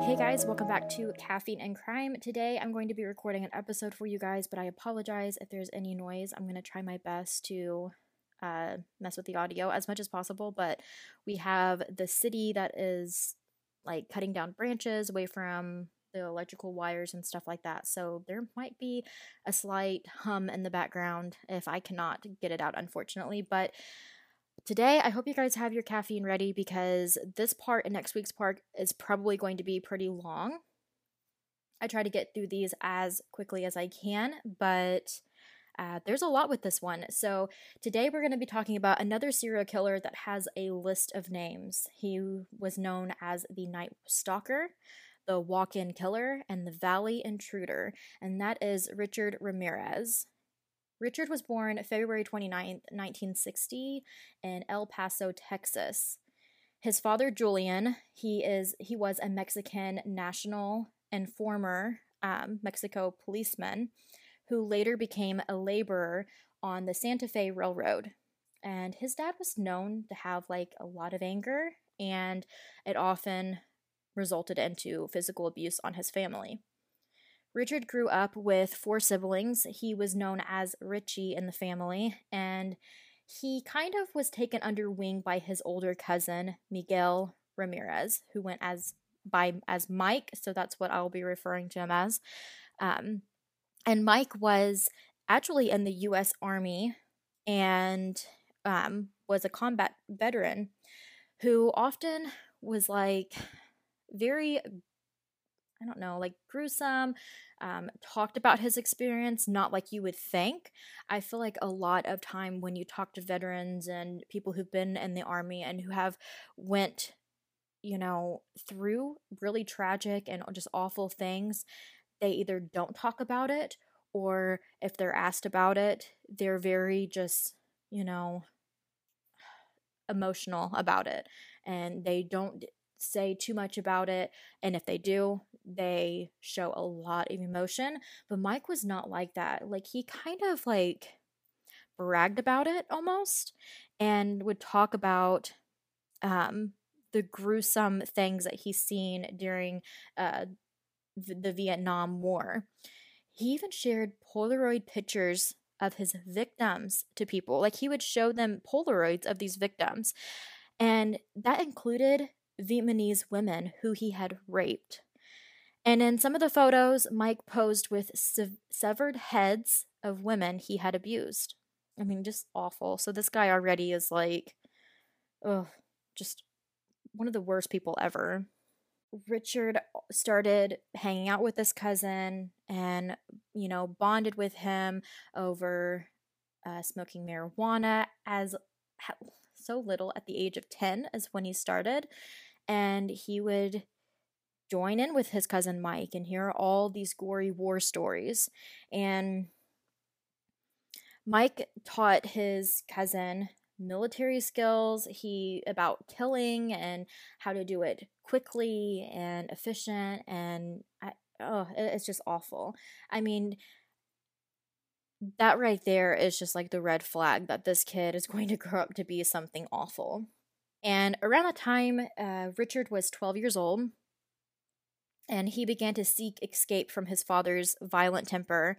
Hey guys, welcome back to Caffeine and Crime. Today I'm going to be recording an episode for you guys, but I apologize if there's any noise. I'm going to try my best to mess with the audio as much as possible, but we have the city that is like cutting down branches away from the electrical wires and stuff like that. So there might be a slight hum in the background if I cannot get it out, unfortunately. But today, I hope you guys have your caffeine ready because this part and next week's part is probably going to be pretty long. I try to get through these as quickly as I can, but there's a lot with this one. So today we're going to be talking about another serial killer that has a list of names. He was known as the Night Stalker, the Walk-In Killer, and the Valley Intruder, and that is Richard Ramirez. Richard was born February 29, 1960 in El Paso, Texas. His father, Julian, he was a Mexican national and former Mexico policeman who later became a laborer on the Santa Fe Railroad. And his dad was known to have like a lot of anger, and it often resulted into physical abuse on his family. Richard grew up with 4 siblings. He was known as Richie in the family, and he kind of was taken under wing by his older cousin, Miguel Ramirez, who went by Mike, so that's what I'll be referring to him as. And Mike was actually in the U.S. Army and was a combat veteran who often was like very, I don't know, like gruesome, talked about his experience, not like you would think. I feel like a lot of time when you talk to veterans and people who've been in the Army and who have went, you know, through really tragic and just awful things, they either don't talk about it, or if they're asked about it, they're very just, you know, emotional about it, and they don't say too much about it, and if they do, they show a lot of emotion. But Mike was not like that. Like, he kind of like bragged about it almost, and would talk about the gruesome things that he's seen during the Vietnam War. He even shared Polaroid pictures of his victims to people. Like, he would show them Polaroids of these victims, and that included Vietnamese women who he had raped. And in some of the photos, Mike posed with severed heads of women he had abused. I mean, just awful. So this guy already is like, oh, just one of the worst people ever. Richard started hanging out with this cousin and, you know, bonded with him over smoking marijuana as so little at the age of 10 is when he started, and he would join in with his cousin Mike and hear all these gory war stories. And Mike taught his cousin military skills about killing and how to do it quickly and efficient, and it's just awful. I mean, that right there is just like the red flag that this kid is going to grow up to be something awful. And around that time, Richard was 12 years old, and he began to seek escape from his father's violent temper,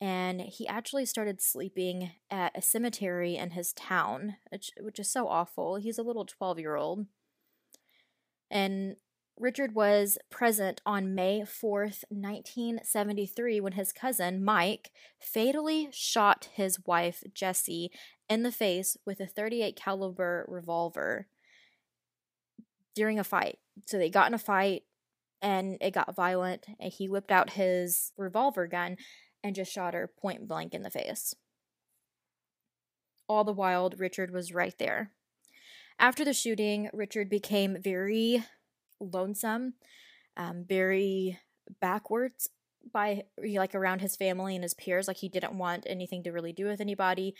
and he actually started sleeping at a cemetery in his town, which is so awful. He's a little 12-year-old. And Richard was present on May 4th, 1973, when his cousin, Mike, fatally shot his wife, Jessie, in the face with a .38 caliber revolver during a fight. So they got in a fight, and it got violent, and he whipped out his revolver gun and just shot her point blank in the face. All the while, Richard was right there. After the shooting, Richard became very lonesome, very backwards by like around his family and his peers. Like, he didn't want anything to really do with anybody.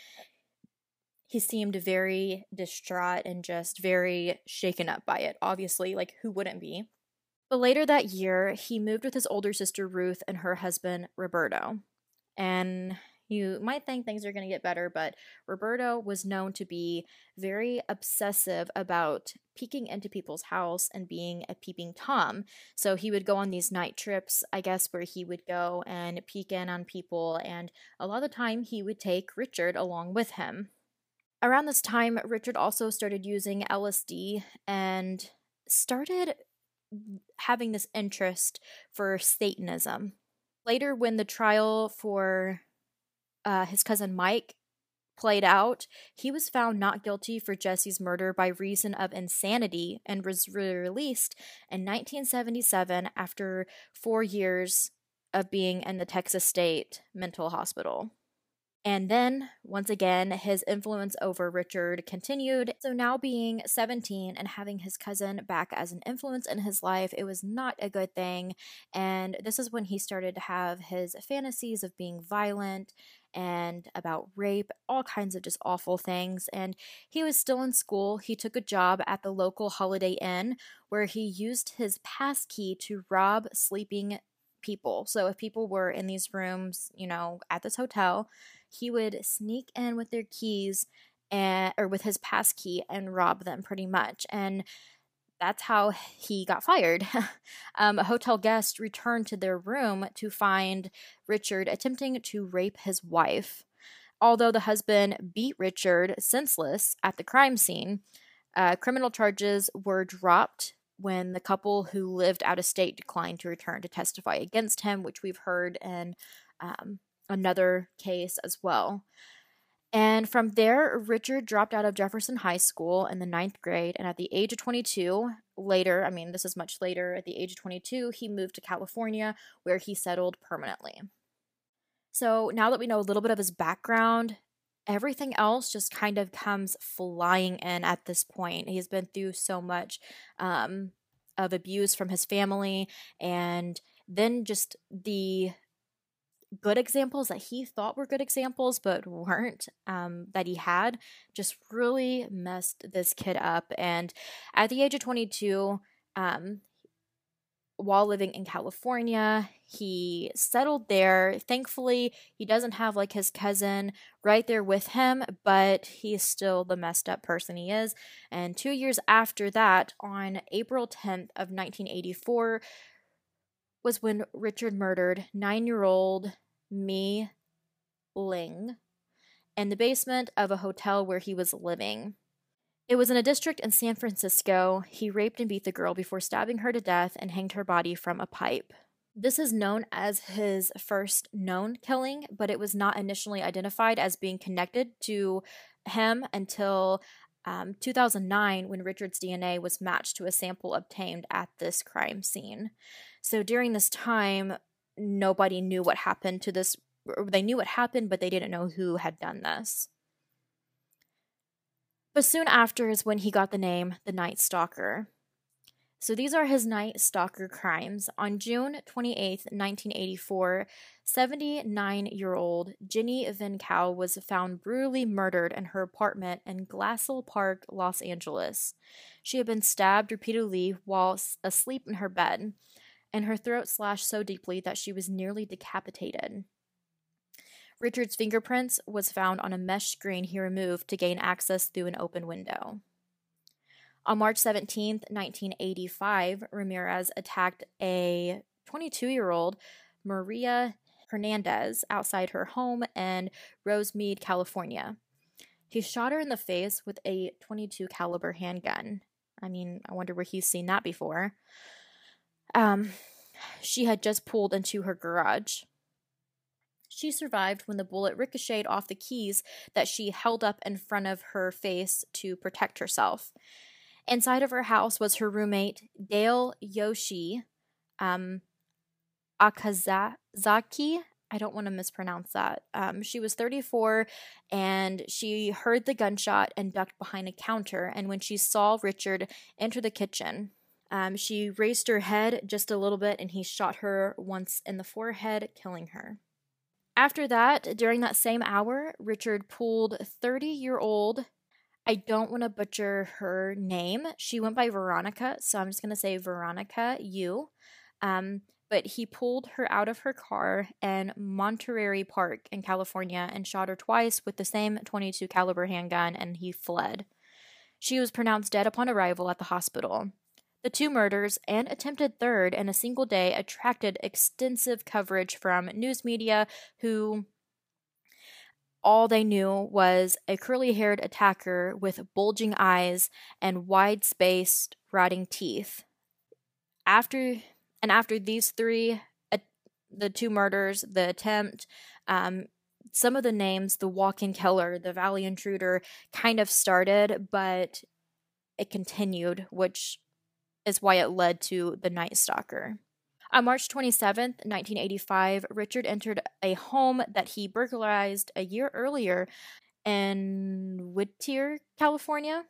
He seemed very distraught and just very shaken up by it. Obviously, like, who wouldn't be? But later that year, he moved with his older sister Ruth and her husband Roberto, and You might think things are going to get better, but Roberto was known to be very obsessive about peeking into people's house and being a peeping Tom. So he would go on these night trips, I guess, where he would go and peek in on people. And a lot of the time he would take Richard along with him. Around this time, Richard also started using LSD and started having this interest for Satanism. Later, when the trial for his cousin Mike played out, he was found not guilty for Jesse's murder by reason of insanity and was released in 1977 after 4 years of being in the Texas State Mental Hospital. And then, once again, his influence over Richard continued. So now being 17 and having his cousin back as an influence in his life, it was not a good thing. And this is when he started to have his fantasies of being violent and about rape, all kinds of just awful things. And he was still in school. He took a job at the local Holiday Inn where he used his passkey to rob sleeping people. So if people were in these rooms, you know, at this hotel, he would sneak in with their keys and, or with his passkey and rob them pretty much. And that's how he got fired. A hotel guest returned to their room to find Richard attempting to rape his wife. Although the husband beat Richard senseless at the crime scene, criminal charges were dropped when the couple who lived out of state declined to return to testify against him, which we've heard in another case as well. And from there, Richard dropped out of Jefferson High School in the 9th grade, and at the age of 22, at the age of 22, he moved to California, where he settled permanently. So now that we know a little bit of his background, everything else just kind of comes flying in at this point. He's been through so much of abuse from his family, and then just the good examples that he thought were good examples but weren't, that he had, just really messed this kid up. And at the age of 22, while living in California, he settled there. Thankfully, he doesn't have like his cousin right there with him, but he's still the messed up person he is. And 2 years after that, on April 10th of 1984, was when Richard murdered 9-year-old Mi Ling in the basement of a hotel where he was living. It was in a district in San Francisco. He raped and beat the girl before stabbing her to death and hanged her body from a pipe. This is known as his first known killing, but it was not initially identified as being connected to him until 2009, when Richard's DNA was matched to a sample obtained at this crime scene. So during this time, nobody knew what happened to this. They knew what happened, but they didn't know who had done this. But soon after is when he got the name The Night Stalker. So these are his Night Stalker crimes. On June 28th, 1984, 79-year-old Ginny Vencow was found brutally murdered in her apartment in Glassell Park, Los Angeles. She had been stabbed repeatedly while asleep in her bed, and her throat slashed so deeply that she was nearly decapitated. Richard's fingerprints was found on a mesh screen he removed to gain access through an open window. On March 17th, 1985, Ramirez attacked a 22-year-old Maria Hernandez outside her home in Rosemead, California. He shot her in the face with a .22 caliber handgun. I mean, I wonder where he's seen that before. She had just pulled into her garage. She survived when the bullet ricocheted off the keys that she held up in front of her face to protect herself. Inside of her house was her roommate, Dale Yoshi Akazaki. I don't want to mispronounce that. She was 34, and she heard the gunshot and ducked behind a counter. And when she saw Richard enter the kitchen, she raised her head just a little bit, and he shot her once in the forehead, killing her. After that, during that same hour, Richard pulled 30-year-old, I don't want to butcher her name. She went by Veronica, so I'm just going to say Veronica Yu. but he pulled her out of her car in Monterey Park in California and shot her twice with the same .22 caliber handgun, and he fled. She was pronounced dead upon arrival at the hospital. The two murders and attempted third in a single day attracted extensive coverage from news media who all they knew was a curly-haired attacker with bulging eyes and wide-spaced, rotting teeth. After these three, the two murders, the attempt, some of the names, the Walk-In Killer, the Valley Intruder, kind of started, but it continued, which is why it led to the Night Stalker. On March 27th, 1985, Richard entered a home that he burglarized a year earlier in Whittier, California,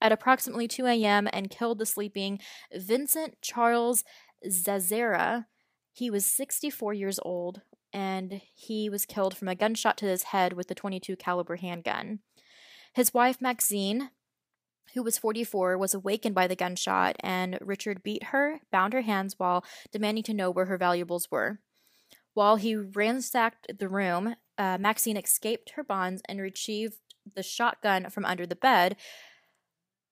at approximately 2 a.m. and killed the sleeping Vincent Charles Zazzera. He was 64 years old, and he was killed from a gunshot to his head with the .22 caliber handgun. His wife, Maxine, who was 44, was awakened by the gunshot, and Richard beat her, bound her hands while demanding to know where her valuables were. While he ransacked the room, Maxine escaped her bonds and retrieved the shotgun from under the bed,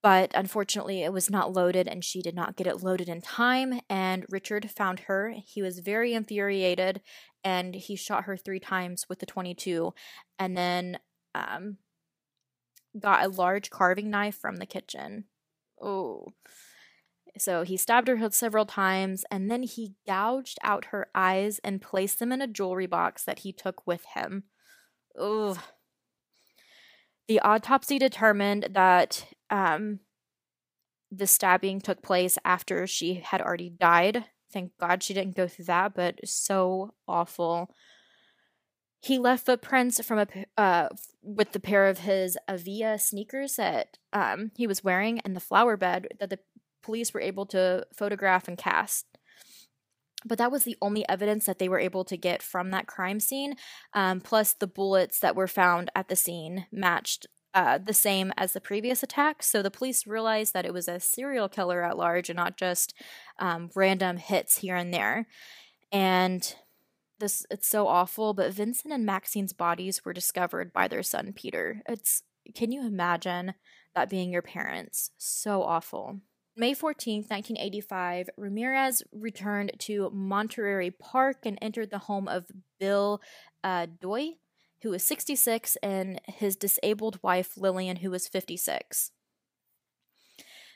but unfortunately it was not loaded and she did not get it loaded in time, and Richard found her. He was very infuriated and he shot her 3 times with the .22 and then got a large carving knife from the kitchen. Oh. So he stabbed her several times, and then he gouged out her eyes and placed them in a jewelry box that he took with him. Oh. The autopsy determined that the stabbing took place after she had already died. Thank God she didn't go through that, but so awful. He left footprints from with the pair of his Avia sneakers that he was wearing and the flower bed that the police were able to photograph and cast. But that was the only evidence that they were able to get from that crime scene, plus the bullets that were found at the scene matched the same as the previous attack. So the police realized that it was a serial killer at large and not just random hits here and there. And this, it's so awful, but Vincent and Maxine's bodies were discovered by their son, Peter. Can you imagine that being your parents? So awful. May 14th, 1985, Ramirez returned to Monterey Park and entered the home of Bill Doy, who was 66, and his disabled wife, Lillian, who was 56.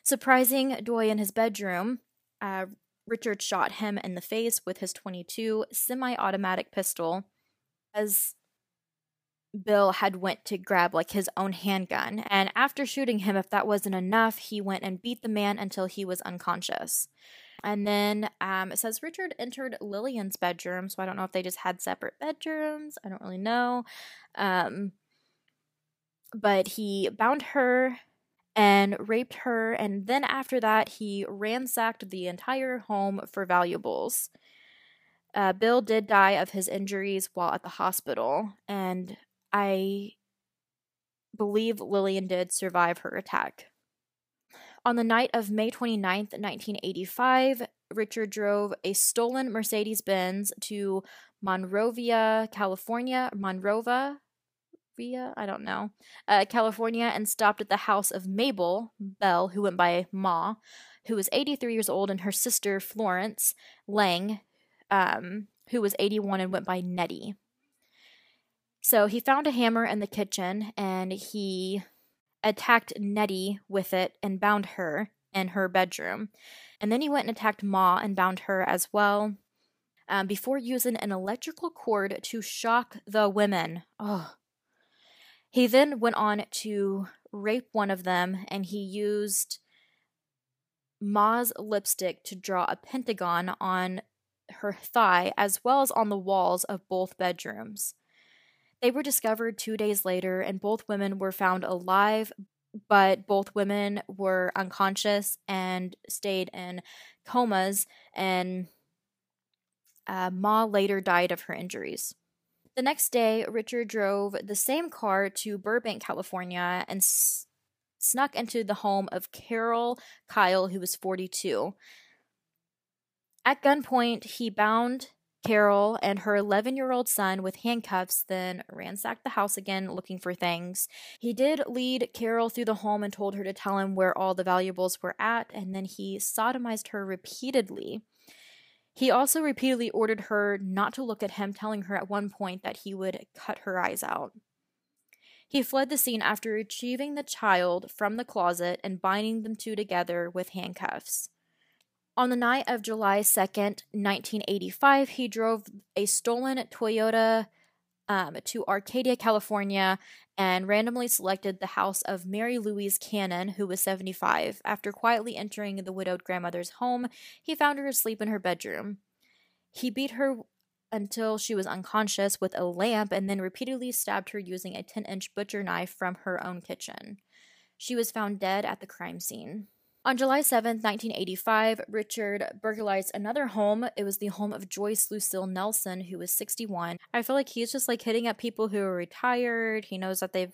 Surprising Doy in his bedroom, Richard shot him in the face with his .22 semi-automatic pistol as Bill had went to grab his own handgun. And after shooting him, if that wasn't enough, he went and beat the man until he was unconscious. And then it says Richard entered Lillian's bedroom. So I don't know if they just had separate bedrooms. I don't really know. But he bound her and raped her, and then after that, he ransacked the entire home for valuables. Bill did die of his injuries while at the hospital, and I believe Lillian did survive her attack. On the night of May 29th, 1985, Richard drove a stolen Mercedes-Benz to Monrovia, California. California, and stopped at the house of Mabel Bell, who went by Ma, who was 83 years old, and her sister Florence Lang, who was 81 and went by Nettie. So he found a hammer in the kitchen and he attacked Nettie with it and bound her in her bedroom. And then he went and attacked Ma and bound her as well, before using an electrical cord to shock the women. Oh. He then went on to rape one of them, and he used Ma's lipstick to draw a pentagon on her thigh as well as on the walls of both bedrooms. They were discovered 2 days later, and both women were found alive, but both women were unconscious and stayed in comas, and Ma later died of her injuries. The next day, Richard drove the same car to Burbank, California, and snuck into the home of Carol Kyle, who was 42. At gunpoint, he bound Carol and her 11-year-old son with handcuffs, then ransacked the house again looking for things. He did lead Carol through the home and told her to tell him where all the valuables were at, and then he sodomized her repeatedly. He also repeatedly ordered her not to look at him, telling her at one point that he would cut her eyes out. He fled the scene after retrieving the child from the closet and binding them two together with handcuffs. On the night of July 2nd, 1985, he drove a stolen Toyota to Arcadia, California, and randomly selected the house of Mary Louise Cannon, who was 75. After quietly entering the widowed grandmother's home, he found her asleep in her bedroom. He beat her until she was unconscious with a lamp and then repeatedly stabbed her using a 10-inch butcher knife from her own kitchen. She was found dead at the crime scene. On July 7, 1985, Richard burglarized another home. It was the home of Joyce Lucille Nelson, who was 61. I feel like he's just like hitting up people who are retired. He knows that they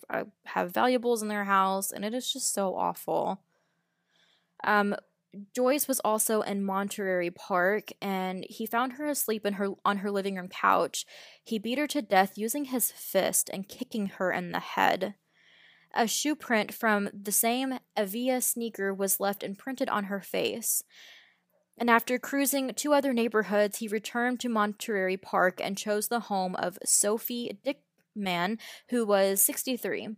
have valuables in their house, and it is just so awful. Joyce was also in Monterey Park, and he found her asleep on her living room couch. He beat her to death using his fist and kicking her in the head. A shoe print from the same Avia sneaker was left imprinted on her face. And after cruising two other neighborhoods, he returned to Monterey Park and chose the home of Sophie Dickman, who was 63.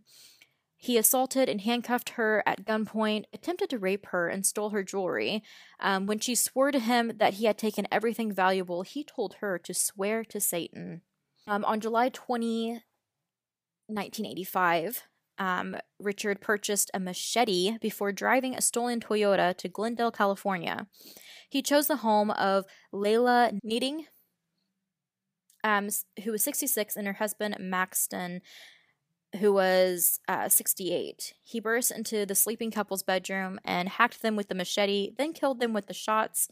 He assaulted and handcuffed her at gunpoint, attempted to rape her, and stole her jewelry. When she swore to him that he had taken everything valuable, he told her to swear to Satan. On July 20, 1985... Richard purchased a machete before driving a stolen Toyota to Glendale, California. He chose the home of Layla Needing, who was 66, and her husband, Maxton, who was 68. He burst into the sleeping couple's bedroom and hacked them with the machete, then killed them with the shots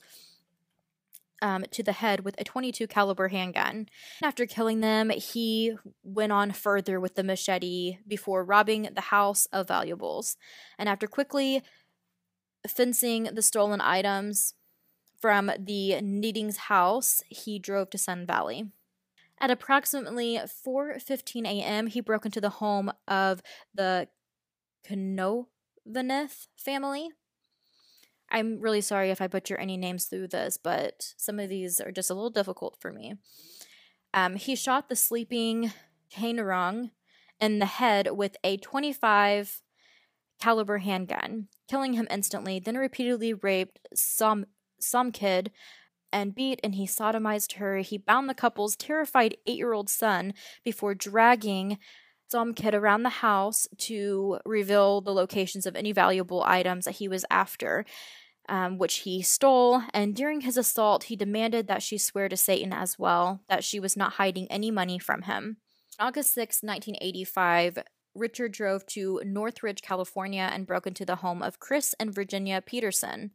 to the head with a .22 caliber handgun. After killing them, he went on further with the machete before robbing the house of valuables. And after quickly fencing the stolen items from the Needing's house, he drove to Sun Valley. At approximately 4:15 a.m., he broke into the home of the Knovaneth family. I'm really sorry if I butcher any names through this, but some of these are just a little difficult for me. He shot the sleeping Kainarong in the head with a .25 caliber handgun, killing him instantly, then repeatedly raped some kid and beat, and he sodomized her. He bound the couple's terrified 8-year-old son before dragging some kid around the house to reveal the locations of any valuable items that he was after, which he stole. And during his assault, he demanded that she swear to Satan as well, that she was not hiding any money from him. On August 6, 1985, Richard drove to Northridge, California, and broke into the home of Chris and Virginia Peterson.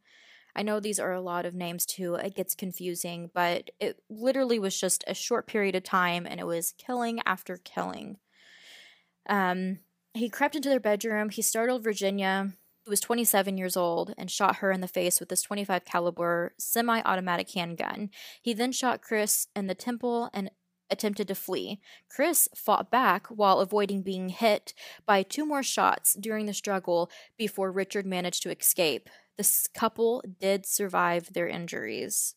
I know these are a lot of names too. It gets confusing, but it literally was just a short period of time, and it was killing after killing. He crept into their bedroom. He startled Virginia, who was 27 years old, and shot her in the face with this .25 caliber semi-automatic handgun. He then shot Chris in the temple and attempted to flee. Chris fought back while avoiding being hit by two more shots during the struggle before Richard managed to escape. This couple did survive their injuries.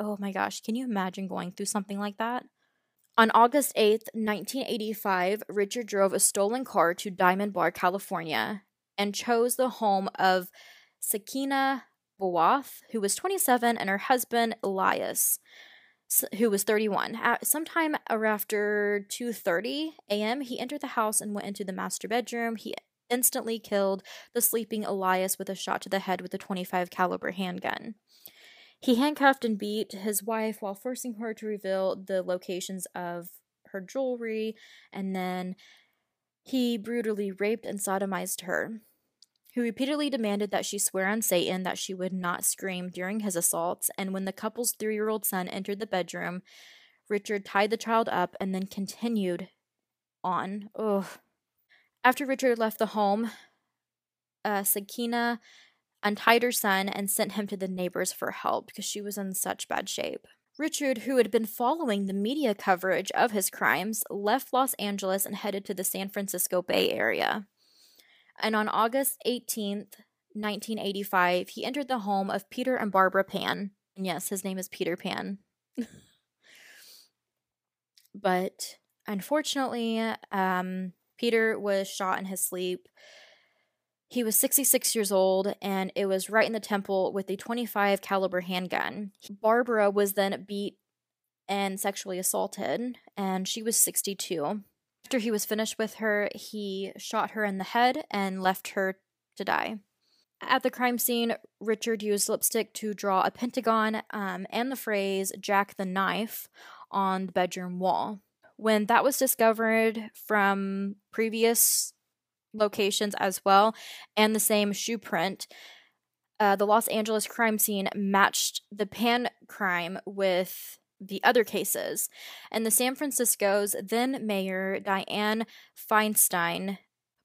Oh my gosh, can you imagine going through something like that? On August 8, 1985, Richard drove a stolen car to Diamond Bar, California, and chose the home of Sakina Bawath, who was 27, and her husband, Elias, who was 31. At sometime after 2:30 a.m., he entered the house and went into the master bedroom. He instantly killed the sleeping Elias with a shot to the head with a .25 caliber handgun. He handcuffed and beat his wife while forcing her to reveal the locations of her jewelry, and then he brutally raped and sodomized her, who repeatedly demanded that she swear on Satan that she would not scream during his assaults. And when the couple's 3-year-old son entered the bedroom, Richard tied the child up and then continued on. Ugh. After Richard left the home, Sakina untied her son, and sent him to the neighbors for help because she was in such bad shape. Richard, who had been following the media coverage of his crimes, left Los Angeles and headed to the San Francisco Bay Area. And on August 18th, 1985, he entered the home of Peter and Barbara Pan. And yes, his name is Peter Pan. But unfortunately, Peter was shot in his sleep. He was 66 years old, and it was right in the temple with a .25 caliber handgun. Barbara was then beat and sexually assaulted, and she was 62. After he was finished with her, he shot her in the head and left her to die. At the crime scene, Richard used lipstick to draw a pentagon and the phrase "Jack the Knife" on the bedroom wall. When that was discovered from previous locations as well, and the same shoe print, the Los Angeles crime scene matched the Pan crime with the other cases. And the San Francisco's then mayor, Dianne Feinstein,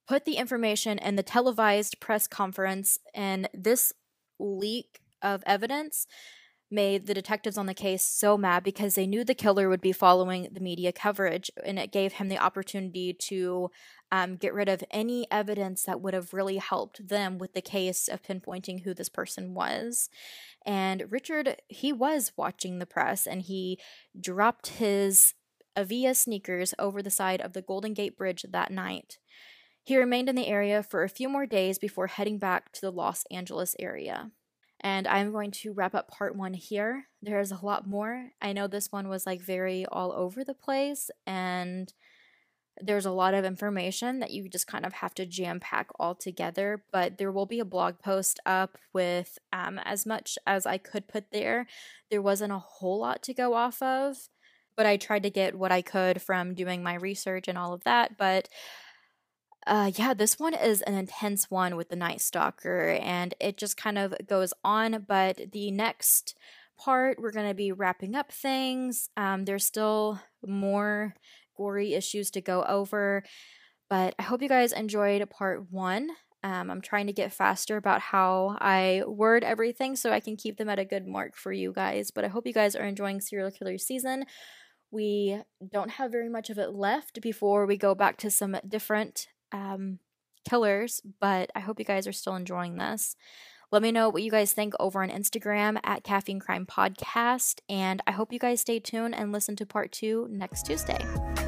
put the information in the televised press conference, and this leak of evidence made the detectives on the case so mad because they knew the killer would be following the media coverage, and it gave him the opportunity to get rid of any evidence that would have really helped them with the case of pinpointing who this person was. And Richard, he was watching the press, and he dropped his Avia sneakers over the side of the Golden Gate Bridge that night. He remained in the area for a few more days before heading back to the Los Angeles area. And I'm going to wrap up part one here. There is a lot more. I know this one was like very all over the place, and there's a lot of information that you just kind of have to jam pack all together. But there will be a blog post up with as much as I could put there. There wasn't a whole lot to go off of, but I tried to get what I could from doing my research and all of that. But yeah, this one is an intense one with the Night Stalker, and it just kind of goes on. But the next part, we're going to be wrapping up things. There's still more gory issues to go over, but I hope you guys enjoyed part one. I'm trying to get faster about how I word everything so I can keep them at a good mark for you guys. But I hope you guys are enjoying Serial Killer Season. We don't have very much of it left before we go back to some different killers, but I hope you guys are still enjoying this. Let me know what you guys think over on Instagram at Caffeine Crime Podcast, and I hope you guys stay tuned and listen to part two next Tuesday.